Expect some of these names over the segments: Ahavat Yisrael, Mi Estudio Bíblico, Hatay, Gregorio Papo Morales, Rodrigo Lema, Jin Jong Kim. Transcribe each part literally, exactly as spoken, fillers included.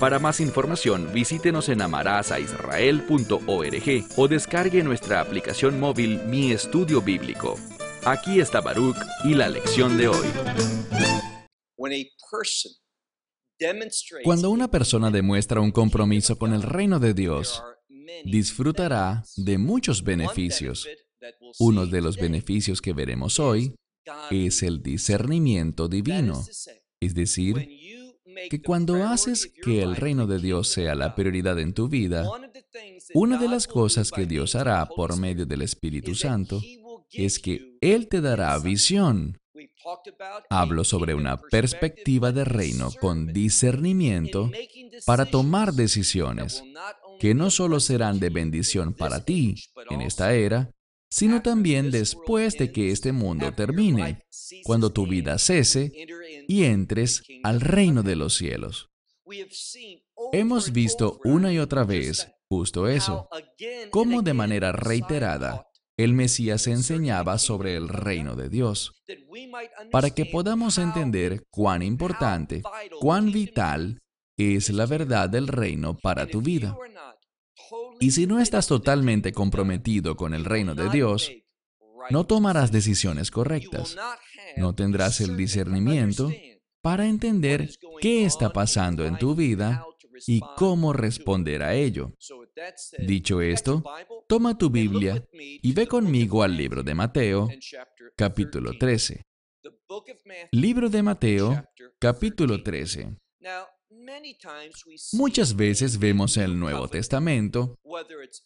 Para más información, visítenos en amarás a israel punto org o descargue nuestra aplicación móvil Mi Estudio Bíblico. Aquí está Baruch y la lección de hoy. Cuando una persona demuestra un compromiso con el reino de Dios, disfrutará de muchos beneficios. Uno de los beneficios que veremos hoy es el discernimiento divino, es decir, que cuando haces que el reino de Dios sea la prioridad en tu vida, una de las cosas que Dios hará por medio del Espíritu Santo es que Él te dará visión. Hablo sobre una perspectiva de reino con discernimiento para tomar decisiones que no solo serán de bendición para ti en esta era, sino también después de que este mundo termine, cuando tu vida cese y entres al reino de los cielos. Hemos visto una y otra vez justo eso, cómo de manera reiterada el Mesías enseñaba sobre el reino de Dios, para que podamos entender cuán importante, cuán vital es la verdad del reino para tu vida. Y si no estás totalmente comprometido con el reino de Dios, no tomarás decisiones correctas. No tendrás el discernimiento para entender qué está pasando en tu vida y cómo responder a ello. Dicho esto, toma tu Biblia y ve conmigo al libro de Mateo, capítulo trece. Libro de Mateo, capítulo trece. Muchas veces vemos el Nuevo Testamento,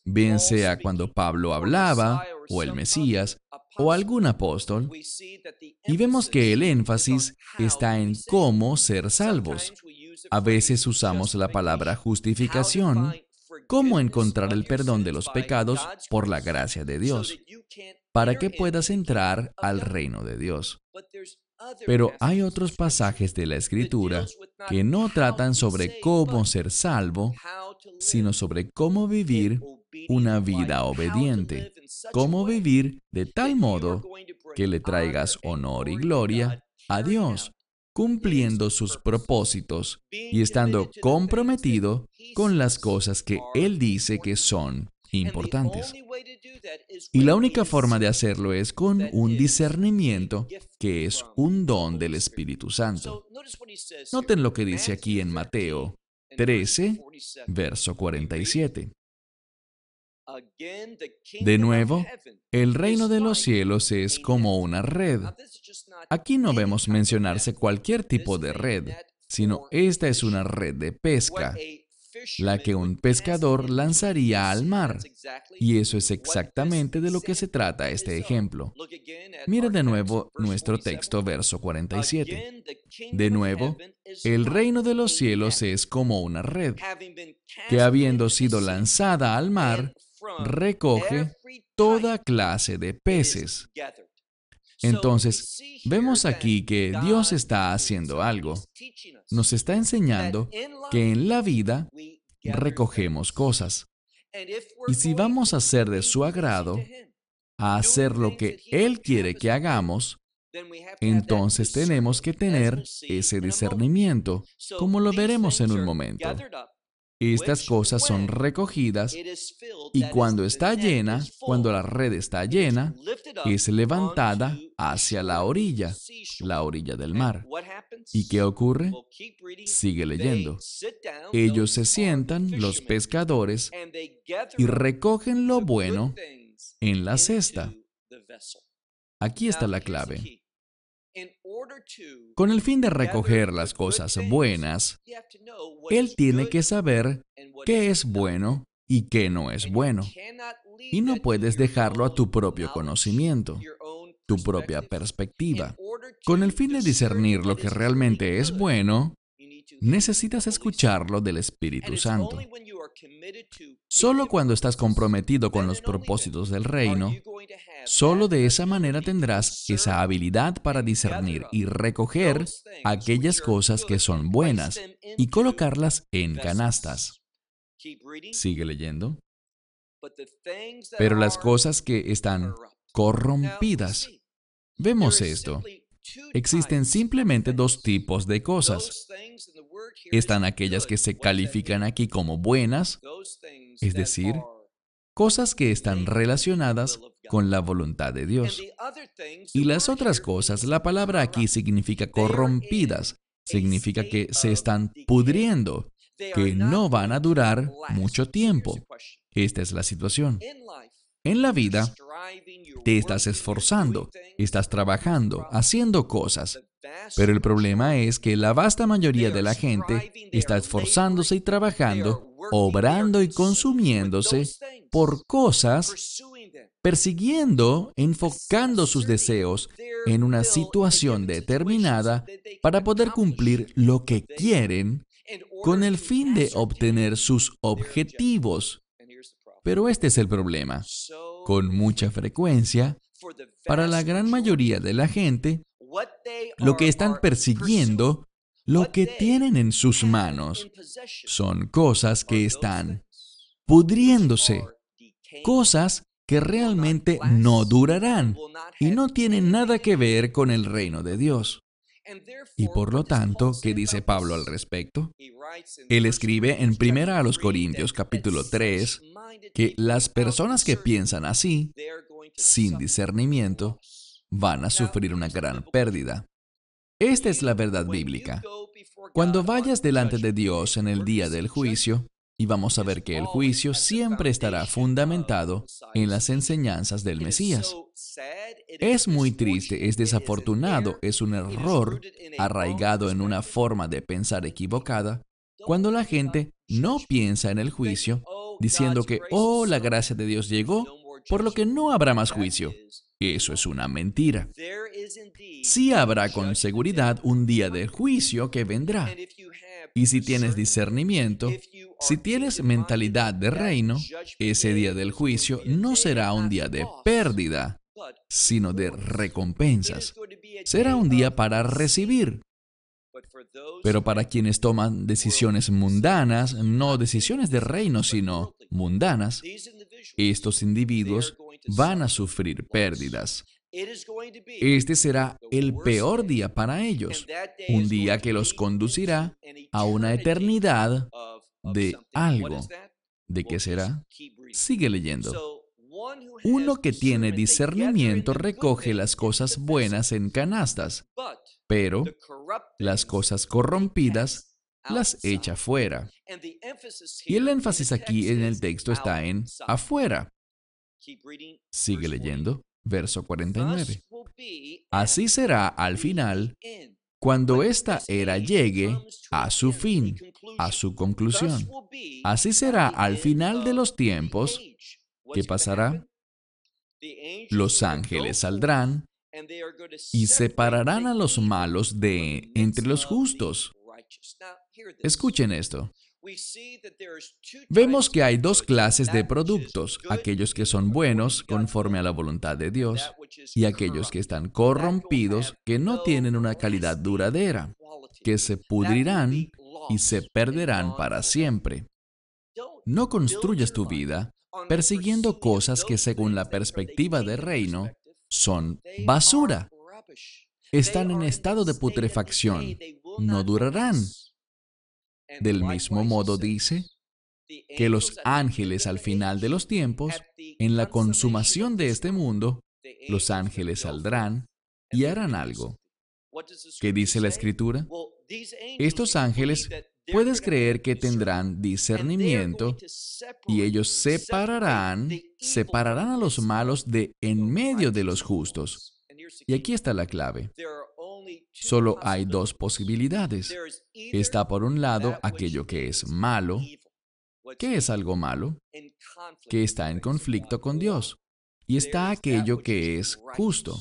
bien sea cuando Pablo hablaba, o el Mesías, o algún apóstol, y vemos que el énfasis está en cómo ser salvos. A veces usamos la palabra justificación, cómo encontrar el perdón de los pecados por la gracia de Dios, para que puedas entrar al reino de Dios. Pero hay otros pasajes de la Escritura que no tratan sobre cómo ser salvo, sino sobre cómo vivir una vida obediente, cómo vivir de tal modo que le traigas honor y gloria a Dios, cumpliendo sus propósitos y estando comprometido con las cosas que Él dice que son importantes. Y la única forma de hacerlo es con un discernimiento que es un don del Espíritu Santo. Noten lo que dice aquí en Mateo trece, verso cuarenta y siete. De nuevo, el reino de los cielos es como una red. Aquí no vemos mencionarse cualquier tipo de red, sino esta es una red de pesca, la que un pescador lanzaría al mar. Y eso es exactamente de lo que se trata este ejemplo. Mira de nuevo nuestro texto, verso cuarenta y siete. De nuevo, el reino de los cielos es como una red, que habiendo sido lanzada al mar, recoge toda clase de peces. Entonces, vemos aquí que Dios está haciendo algo. Nos está enseñando que en la vida recogemos cosas. Y si vamos a ser de su agrado, a hacer lo que Él quiere que hagamos, entonces tenemos que tener ese discernimiento, como lo veremos en un momento. Estas cosas son recogidas y cuando está llena, cuando la red está llena, es levantada hacia la orilla, la orilla del mar. ¿Y qué ocurre? Sigue leyendo. Ellos se sientan, los pescadores, y recogen lo bueno en la cesta. Aquí está la clave. Con el fin de recoger las cosas buenas, él tiene que saber qué es bueno y qué no es bueno. Y no puedes dejarlo a tu propio conocimiento, tu propia perspectiva. Con el fin de discernir lo que realmente es bueno, necesitas escucharlo del Espíritu Santo. Solo cuando estás comprometido con los propósitos del reino, solo de esa manera tendrás esa habilidad para discernir y recoger aquellas cosas que son buenas y colocarlas en canastas. Sigue leyendo. Pero las cosas que están corrompidas. Vemos esto. Existen simplemente dos tipos de cosas. Están aquellas que se califican aquí como buenas, es decir, cosas que están relacionadas con la voluntad de Dios. Y las otras cosas, la palabra aquí significa corrompidas, significa que se están pudriendo, que no van a durar mucho tiempo. Esta es la situación. En la vida, te estás esforzando, estás trabajando, haciendo cosas. Pero el problema es que la vasta mayoría de la gente está esforzándose y trabajando, obrando y consumiéndose por cosas, persiguiendo, enfocando sus deseos en una situación determinada para poder cumplir lo que quieren con el fin de obtener sus objetivos. Pero este es el problema. Con mucha frecuencia, para la gran mayoría de la gente, lo que están persiguiendo, lo que tienen en sus manos, son cosas que están pudriéndose, cosas que realmente no durarán y no tienen nada que ver con el reino de Dios. Y por lo tanto, ¿qué dice Pablo al respecto? Él escribe en primera a los Corintios, capítulo tres, que las personas que piensan así, sin discernimiento, van a sufrir una gran pérdida. Esta es la verdad bíblica. Cuando vayas delante de Dios en el día del juicio, y vamos a ver que el juicio siempre estará fundamentado en las enseñanzas del Mesías. Es muy triste, es desafortunado, es un error arraigado en una forma de pensar equivocada, cuando la gente no piensa en el juicio, diciendo que, oh, la gracia de Dios llegó, por lo que no habrá más juicio. Eso es una mentira. Sí habrá con seguridad un día del juicio que vendrá. Y si tienes discernimiento, si tienes mentalidad de reino, ese día del juicio no será un día de pérdida, sino de recompensas. Será un día para recibir. Pero para quienes toman decisiones mundanas, no decisiones de reino, sino mundanas, estos individuos van a sufrir pérdidas. Este será el peor día para ellos, un día que los conducirá a una eternidad de algo. ¿De qué será? Sigue leyendo. Uno que tiene discernimiento recoge las cosas buenas en canastas, pero las cosas corrompidas las echa fuera. Y el énfasis aquí en el texto está en afuera. Sigue leyendo, verso cuarenta y nueve. Así será al final, cuando esta era llegue a su fin, a su conclusión. Así será al final de los tiempos. ¿Qué pasará? Los ángeles saldrán y separarán a los malos de entre los justos. Escuchen esto. Vemos que hay dos clases de productos, aquellos que son buenos conforme a la voluntad de Dios y aquellos que están corrompidos, que no tienen una calidad duradera, que se pudrirán y se perderán para siempre. No construyas tu vida persiguiendo cosas que, según la perspectiva del reino, son basura. Están en estado de putrefacción. No durarán. Del mismo modo dice que los ángeles al final de los tiempos, en la consumación de este mundo, los ángeles saldrán y harán algo. ¿Qué dice la Escritura? Estos ángeles, puedes creer que tendrán discernimiento y ellos separarán, separarán a los malos de en medio de los justos. Y aquí está la clave. Solo hay dos posibilidades. Está por un lado aquello que es malo. ¿Qué es algo malo? Que está en conflicto con Dios. Y está aquello que es justo.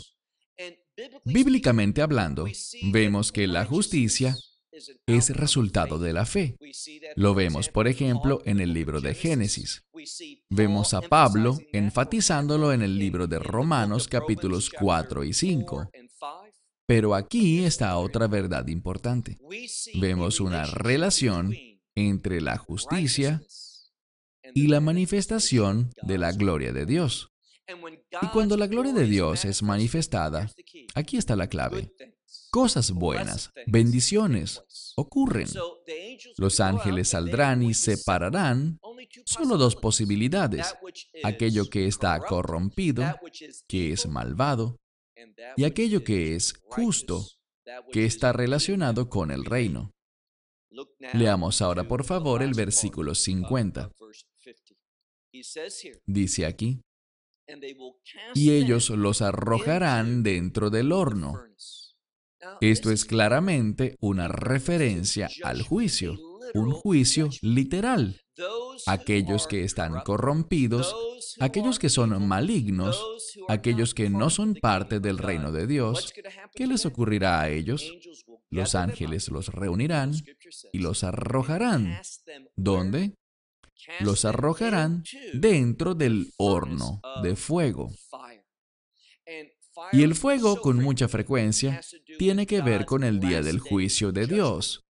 Bíblicamente hablando, vemos que la justicia es resultado de la fe. Lo vemos, por ejemplo, en el libro de Génesis. Vemos a Pablo enfatizándolo en el libro de Romanos, capítulos cuatro y cinco. Pero aquí está otra verdad importante. Vemos una relación entre la justicia y la manifestación de la gloria de Dios. Y cuando la gloria de Dios es manifestada, aquí está la clave. Cosas buenas, bendiciones, ocurren. Los ángeles saldrán y separarán. Solo dos posibilidades: aquello que está corrompido, que es malvado, y aquello que es justo, que está relacionado con el reino. Leamos ahora, por favor, el versículo cincuenta. Dice aquí: y ellos los arrojarán dentro del horno. Esto es claramente una referencia al juicio, un juicio literal. Aquellos que están corrompidos, aquellos que son malignos, aquellos que no son parte del reino de Dios, ¿qué les ocurrirá a ellos? Los ángeles los reunirán y los arrojarán. ¿Dónde? Los arrojarán dentro del horno de fuego. Y el fuego, con mucha frecuencia, tiene que ver con el día del juicio de Dios.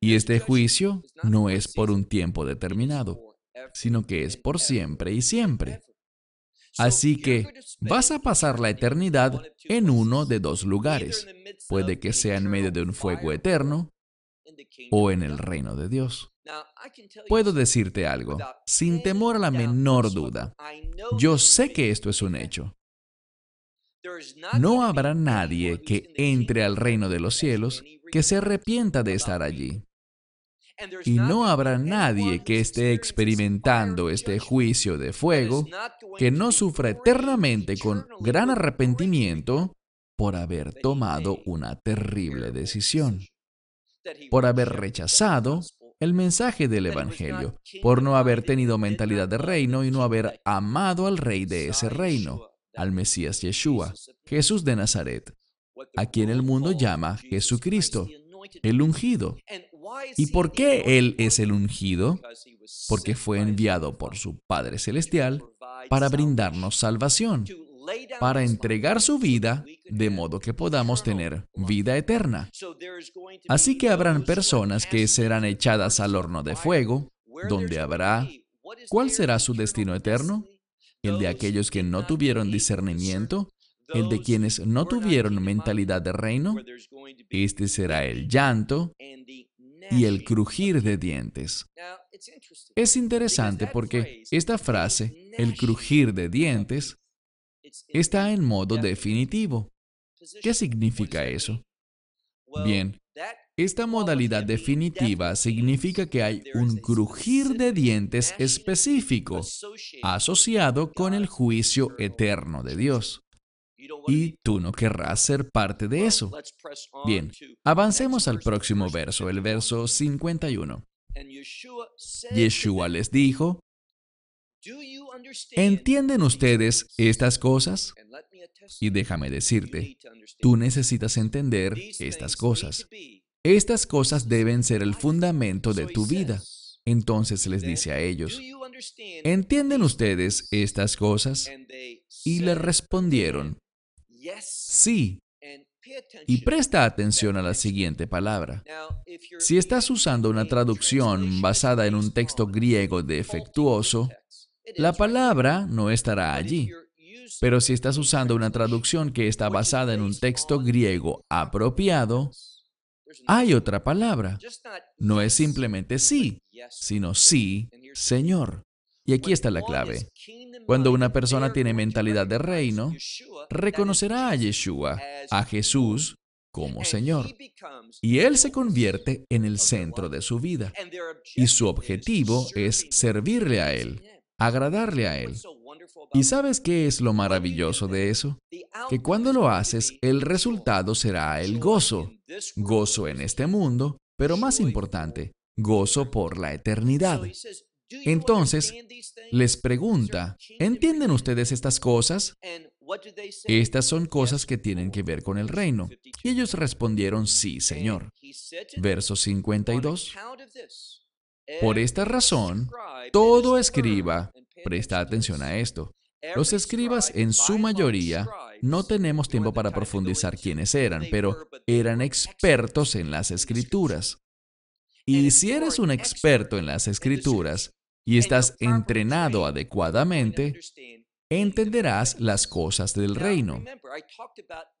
Y este juicio no es por un tiempo determinado, sino que es por siempre y siempre. Así que vas a pasar la eternidad en uno de dos lugares. Puede que sea en medio de un fuego eterno o en el reino de Dios. Puedo decirte algo, sin temor a la menor duda. Yo sé que esto es un hecho. No habrá nadie que entre al reino de los cielos que se arrepienta de estar allí. Y no habrá nadie que esté experimentando este juicio de fuego que no sufra eternamente con gran arrepentimiento por haber tomado una terrible decisión, por haber rechazado el mensaje del Evangelio, por no haber tenido mentalidad de reino y no haber amado al Rey de ese reino, al Mesías Yeshua, Jesús de Nazaret, a quien el mundo llama Jesucristo, el ungido. ¿Y por qué Él es el ungido? Porque fue enviado por su Padre Celestial para brindarnos salvación, para entregar su vida, de modo que podamos tener vida eterna. Así que habrán personas que serán echadas al horno de fuego, donde habrá... ¿Cuál será su destino eterno? El de aquellos que no tuvieron discernimiento, el de quienes no tuvieron mentalidad de reino. Este será el llanto y el crujir de dientes. Es interesante porque esta frase, el crujir de dientes, está en modo definitivo. ¿Qué significa eso? Bien, esta modalidad definitiva significa que hay un crujir de dientes específico asociado con el juicio eterno de Dios. Y tú no querrás ser parte de eso. Bien, avancemos al próximo verso, el verso cincuenta y uno. Yeshua les dijo: ¿entienden ustedes estas cosas? Y déjame decirte, tú necesitas entender estas cosas. Estas cosas deben ser el fundamento de tu vida. Entonces les dice a ellos: ¿entienden ustedes estas cosas? Y le respondieron: sí. Y presta atención a la siguiente palabra. Si estás usando una traducción basada en un texto griego defectuoso, la palabra no estará allí. Pero si estás usando una traducción que está basada en un texto griego apropiado, hay otra palabra. No es simplemente sí, sino sí, Señor. Y aquí está la clave. Cuando una persona tiene mentalidad de reino, reconocerá a Yeshua, a Jesús, como Señor. Y Él se convierte en el centro de su vida. Y su objetivo es servirle a Él, agradarle a Él. ¿Y sabes qué es lo maravilloso de eso? Que cuando lo haces, el resultado será el gozo. Gozo en este mundo, pero más importante, gozo por la eternidad. Entonces, les pregunta: ¿entienden ustedes estas cosas? Estas son cosas que tienen que ver con el reino. Y ellos respondieron, sí, Señor. Verso cincuenta y dos. Por esta razón, todo escriba, presta atención a esto, los escribas en su mayoría, no tenemos tiempo para profundizar quiénes eran, pero eran expertos en las Escrituras. Y si eres un experto en las Escrituras y estás entrenado adecuadamente, entenderás las cosas del reino.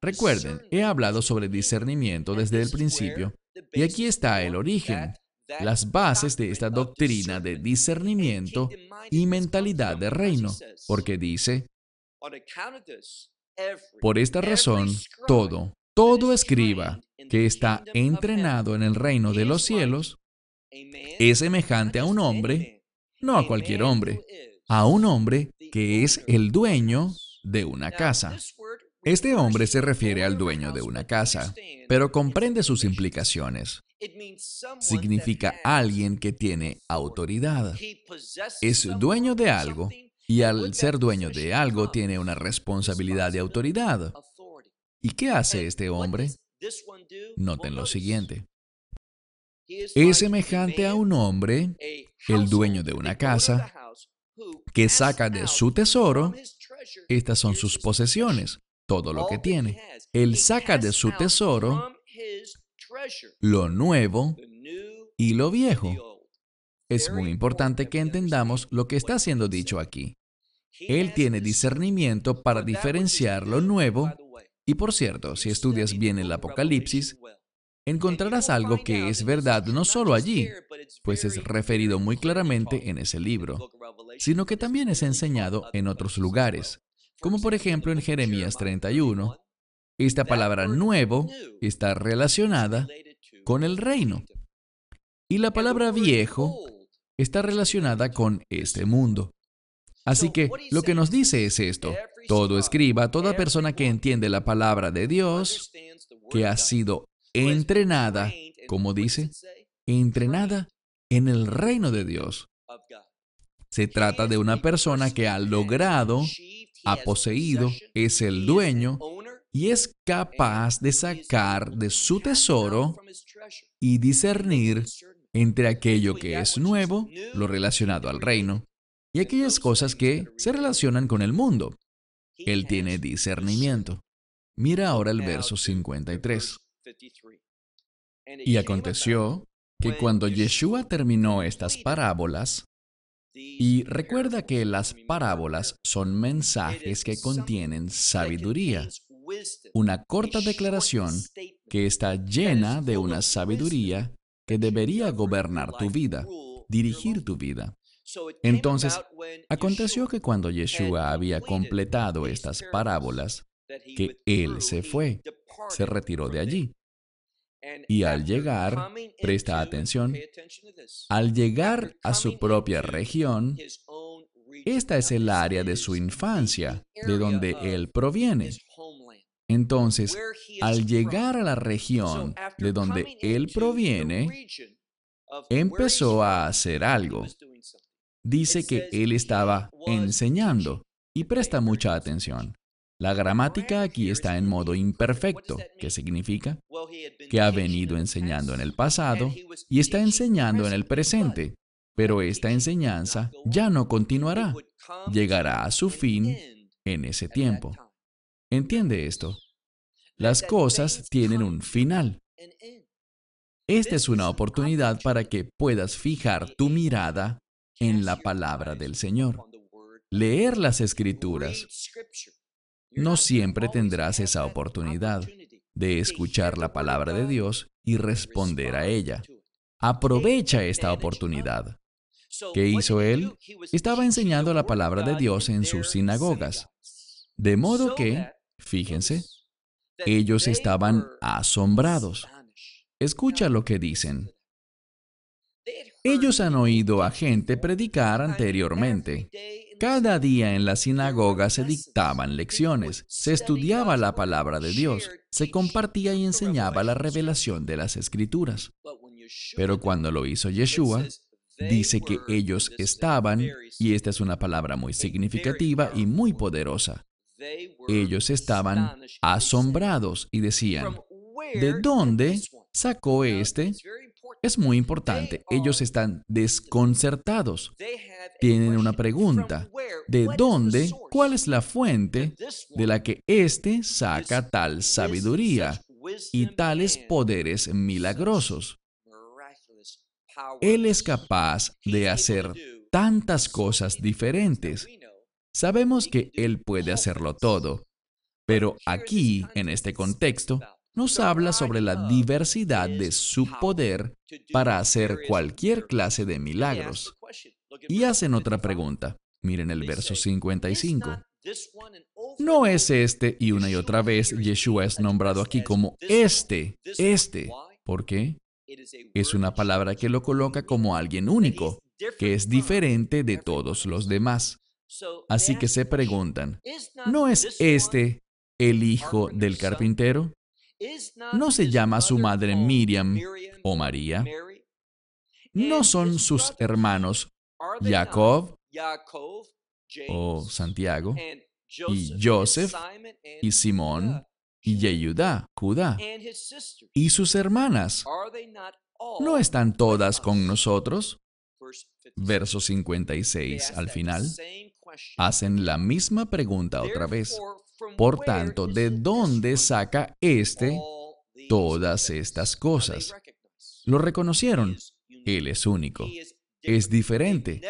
Recuerden, he hablado sobre discernimiento desde el principio, y aquí está el origen, las bases de esta doctrina de discernimiento y mentalidad de reino, porque dice, por esta razón, todo, todo escriba que está entrenado en el reino de los cielos es semejante a un hombre, no a cualquier hombre, a un hombre que es el dueño de una casa. Este hombre se refiere al dueño de una casa, pero comprende sus implicaciones. Significa alguien que tiene autoridad. Es dueño de algo, y al ser dueño de algo tiene una responsabilidad de autoridad. ¿Y qué hace este hombre? Noten lo siguiente. Es semejante a un hombre, el dueño de una casa, que saca de su tesoro, estas son sus posesiones, todo lo que tiene. Él saca de su tesoro lo nuevo y lo viejo. Es muy importante que entendamos lo que está siendo dicho aquí. Él tiene discernimiento para diferenciar lo nuevo. Y por cierto, si estudias bien el Apocalipsis, encontrarás algo que es verdad no solo allí, pues es referido muy claramente en ese libro, sino que también es enseñado en otros lugares, como por ejemplo en Jeremías treinta y uno. Esta palabra nuevo está relacionada con el reino, y la palabra viejo está relacionada con este mundo. Así que lo que nos dice es esto: todo escriba, toda persona que entiende la palabra de Dios, que ha sido entrenada, como dice, entrenada en el reino de Dios. Se trata de una persona que ha logrado, ha poseído, es el dueño y es capaz de sacar de su tesoro y discernir entre aquello que es nuevo, lo relacionado al reino, y aquellas cosas que se relacionan con el mundo. Él tiene discernimiento. Mira ahora el verso cincuenta y tres. Y aconteció que cuando Yeshua terminó estas parábolas, y recuerda que las parábolas son mensajes que contienen sabiduría, una corta declaración que está llena de una sabiduría que debería gobernar tu vida, dirigir tu vida. Entonces, aconteció que cuando Yeshua había completado estas parábolas, que él se fue, se retiró de allí. Y al llegar, presta atención, al llegar a su propia región, esta es el área de su infancia, de donde él proviene. Entonces, al llegar a la región de donde él proviene, empezó a hacer algo. Dice que él estaba enseñando, y presta mucha atención. La gramática aquí está en modo imperfecto, que significa que ha venido enseñando en el pasado y está enseñando en el presente, pero esta enseñanza ya no continuará, llegará a su fin en ese tiempo. ¿Entiende esto? Las cosas tienen un final. Esta es una oportunidad para que puedas fijar tu mirada en la palabra del Señor. Leer las Escrituras. No siempre tendrás esa oportunidad de escuchar la palabra de Dios y responder a ella. Aprovecha esta oportunidad. ¿Qué hizo él? Estaba enseñando la palabra de Dios en sus sinagogas. De modo que, fíjense, ellos estaban asombrados. Escucha lo que dicen. Ellos han oído a gente predicar anteriormente. Cada día en la sinagoga se dictaban lecciones, se estudiaba la palabra de Dios, se compartía y enseñaba la revelación de las Escrituras. Pero cuando lo hizo Yeshua, dice que ellos estaban, y esta es una palabra muy significativa y muy poderosa, Ellos estaban asombrados y decían, ¿de dónde sacó este? Es muy importante. Ellos están desconcertados. Tienen una pregunta. ¿De dónde? ¿Cuál es la fuente de la que éste saca tal sabiduría y tales poderes milagrosos? Él es capaz de hacer tantas cosas diferentes. Sabemos que Él puede hacerlo todo, pero aquí, en este contexto, nos habla sobre la diversidad de su poder para hacer cualquier clase de milagros. Y hacen otra pregunta. Miren el verso cincuenta y cinco. No es este, y una y otra vez, Yeshua es nombrado aquí como este, este. ¿Por qué? Es una palabra que lo coloca como alguien único, que es diferente de todos los demás. Así que se preguntan, ¿no es este el hijo del carpintero? ¿No se llama su madre Miriam o María? ¿No son sus hermanos Jacob o Santiago y Joseph y Simón y Yehudá, Judá y sus hermanas? ¿No están todas con nosotros? Verso cincuenta y seis al final. Hacen la misma pregunta otra vez. Por tanto, ¿de dónde saca éste todas estas cosas? Lo reconocieron. Él es único. Es diferente.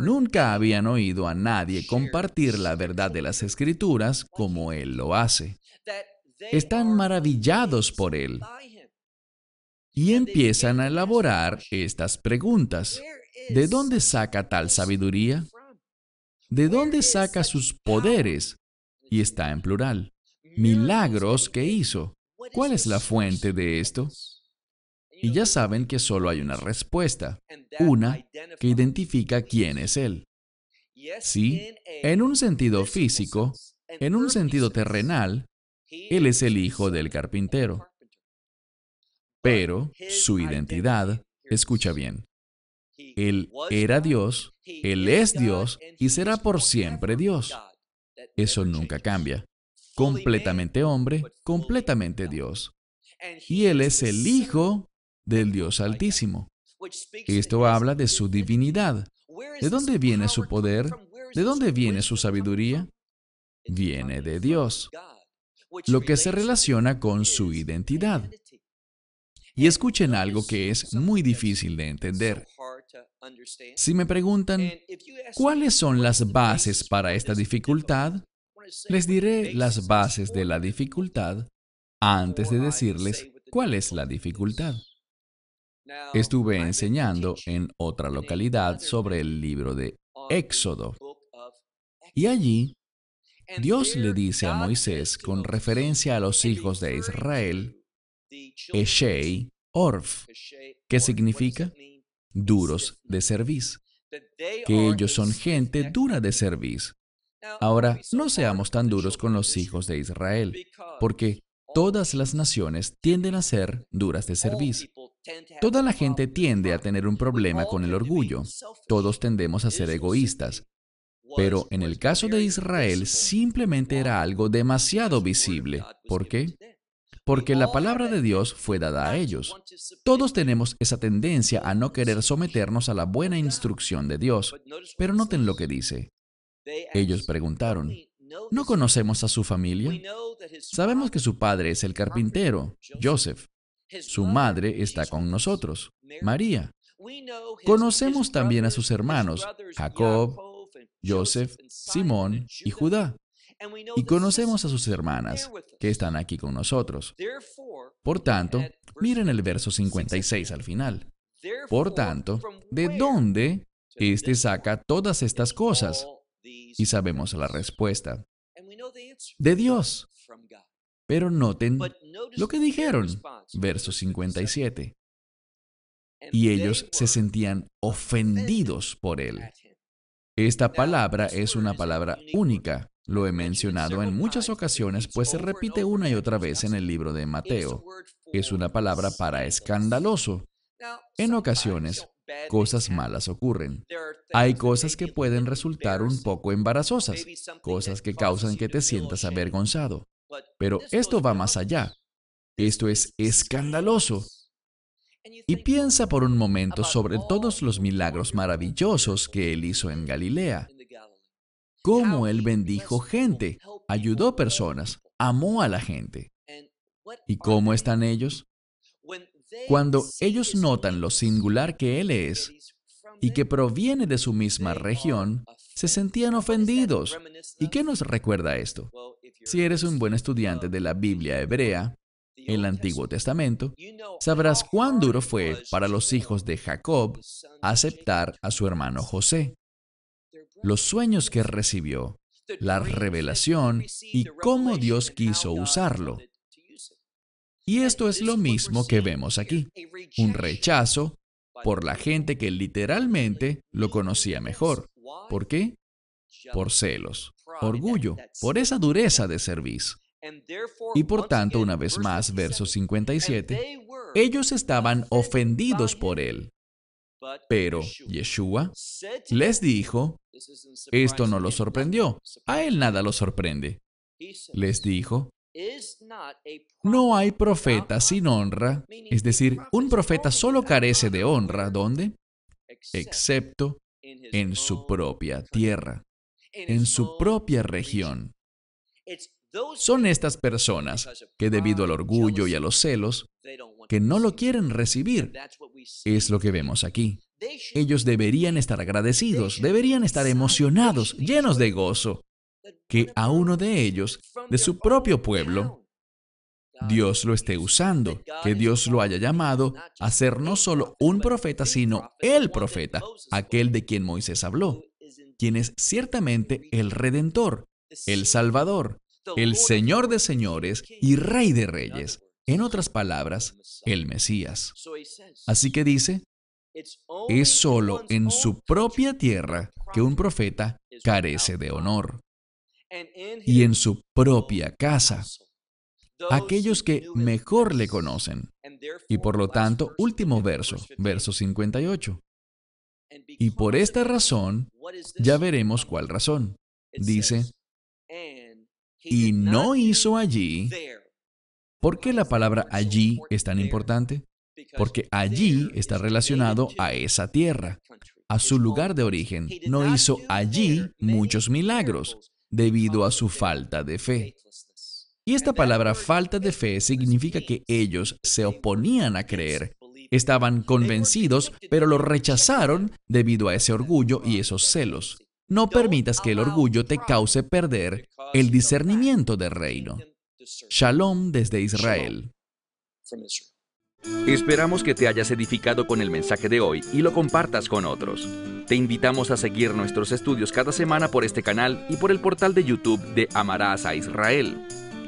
Nunca habían oído a nadie compartir la verdad de las Escrituras como Él lo hace. Están maravillados por Él. Y empiezan a elaborar estas preguntas. ¿De dónde saca tal sabiduría? ¿De dónde saca sus poderes? Y está en plural. Milagros que hizo. ¿Cuál es la fuente de esto? Y ya saben que solo hay una respuesta. Una que identifica quién es Él. Sí, en un sentido físico, en un sentido terrenal, Él es el hijo del carpintero. Pero su identidad, escucha bien. Él era Dios, Él es Dios y será por siempre Dios. Eso nunca cambia. Completamente hombre, completamente Dios. Y Él es el Hijo del Dios Altísimo. Esto habla de su divinidad. ¿De dónde viene su poder? ¿De dónde viene su sabiduría? Viene de Dios, lo que se relaciona con su identidad. Y escuchen algo que es muy difícil de entender. Si me preguntan, ¿cuáles son las bases para esta dificultad? Les diré las bases de la dificultad antes de decirles cuál es la dificultad. Estuve enseñando en otra localidad sobre el libro de Éxodo. Y allí, Dios le dice a Moisés, con referencia a los hijos de Israel, Eshei Orf. ¿Qué significa? Duros de cerviz. Que ellos son gente dura de cerviz. Ahora, no seamos tan duros con los hijos de Israel, porque todas las naciones tienden a ser duras de cerviz. Toda la gente tiende a tener un problema con el orgullo. Todos tendemos a ser egoístas. Pero en el caso de Israel, simplemente era algo demasiado visible. ¿Por qué? Porque la palabra de Dios fue dada a ellos. Todos tenemos esa tendencia a no querer someternos a la buena instrucción de Dios. Pero noten lo que dice. Ellos preguntaron, ¿no conocemos a su familia? Sabemos que su padre es el carpintero, Joseph. Su madre está con nosotros, María. Conocemos también a sus hermanos, Jacob, Joseph, Simón y Judá. Y conocemos a sus hermanas, que están aquí con nosotros. Por tanto, miren el verso cincuenta y seis al final. Por tanto, ¿de dónde éste saca todas estas cosas? Y sabemos la respuesta. De Dios. Pero noten lo que dijeron. Verso cincuenta y siete. Y ellos se sentían ofendidos por él. Esta palabra es una palabra única. Lo he mencionado en muchas ocasiones, pues se repite una y otra vez en el libro de Mateo. Es una palabra para escandaloso. En ocasiones, cosas malas ocurren. Hay cosas que pueden resultar un poco embarazosas, cosas que causan que te sientas avergonzado. Pero esto va más allá. Esto es escandaloso. Y piensa por un momento sobre todos los milagros maravillosos que él hizo en Galilea. Cómo él bendijo gente, ayudó personas, amó a la gente. ¿Y cómo están ellos? Cuando ellos notan lo singular que él es y que proviene de su misma región, se sentían ofendidos. ¿Y qué nos recuerda esto? Si eres un buen estudiante de la Biblia hebrea, el Antiguo Testamento, sabrás cuán duro fue para los hijos de Jacob aceptar a su hermano José. Los sueños que recibió, la revelación y cómo Dios quiso usarlo. Y esto es lo mismo que vemos aquí, un rechazo por la gente que literalmente lo conocía mejor. ¿Por qué? Por celos, orgullo, por esa dureza de cerviz. Y por tanto, una vez más, verso cincuenta y siete, ellos estaban ofendidos por él. Pero Yeshua les dijo, esto no lo sorprendió, a él nada lo sorprende. Les dijo, no hay profeta sin honra, es decir, un profeta solo carece de honra, ¿dónde? Excepto en su propia tierra, en su propia región. Son estas personas que, debido al orgullo y a los celos, que no lo quieren recibir. Es lo que vemos aquí. Ellos deberían estar agradecidos, deberían estar emocionados, llenos de gozo, que a uno de ellos, de su propio pueblo, Dios lo esté usando, que Dios lo haya llamado a ser no solo un profeta, sino el profeta, aquel de quien Moisés habló, quien es ciertamente el Redentor, el Salvador, el Señor de señores y Rey de reyes. En otras palabras, el Mesías. Así que dice, es solo en su propia tierra que un profeta carece de honor. Y en su propia casa. Aquellos que mejor le conocen. Y por lo tanto, último verso, verso cincuenta y ocho. Y por esta razón, ya veremos cuál razón. Dice, y no hizo allí. ¿Por qué la palabra allí es tan importante? Porque allí está relacionado a esa tierra, a su lugar de origen. No hizo allí muchos milagros debido a su falta de fe. Y esta palabra falta de fe significa que ellos se oponían a creer. Estaban convencidos, pero lo rechazaron debido a ese orgullo y esos celos. No permitas que el orgullo te cause perder el discernimiento del reino. Shalom desde Israel. Esperamos que te hayas edificado con el mensaje de hoy y lo compartas con otros. Te invitamos a seguir nuestros estudios cada semana por este canal y por el portal de YouTube de Amarás a Israel.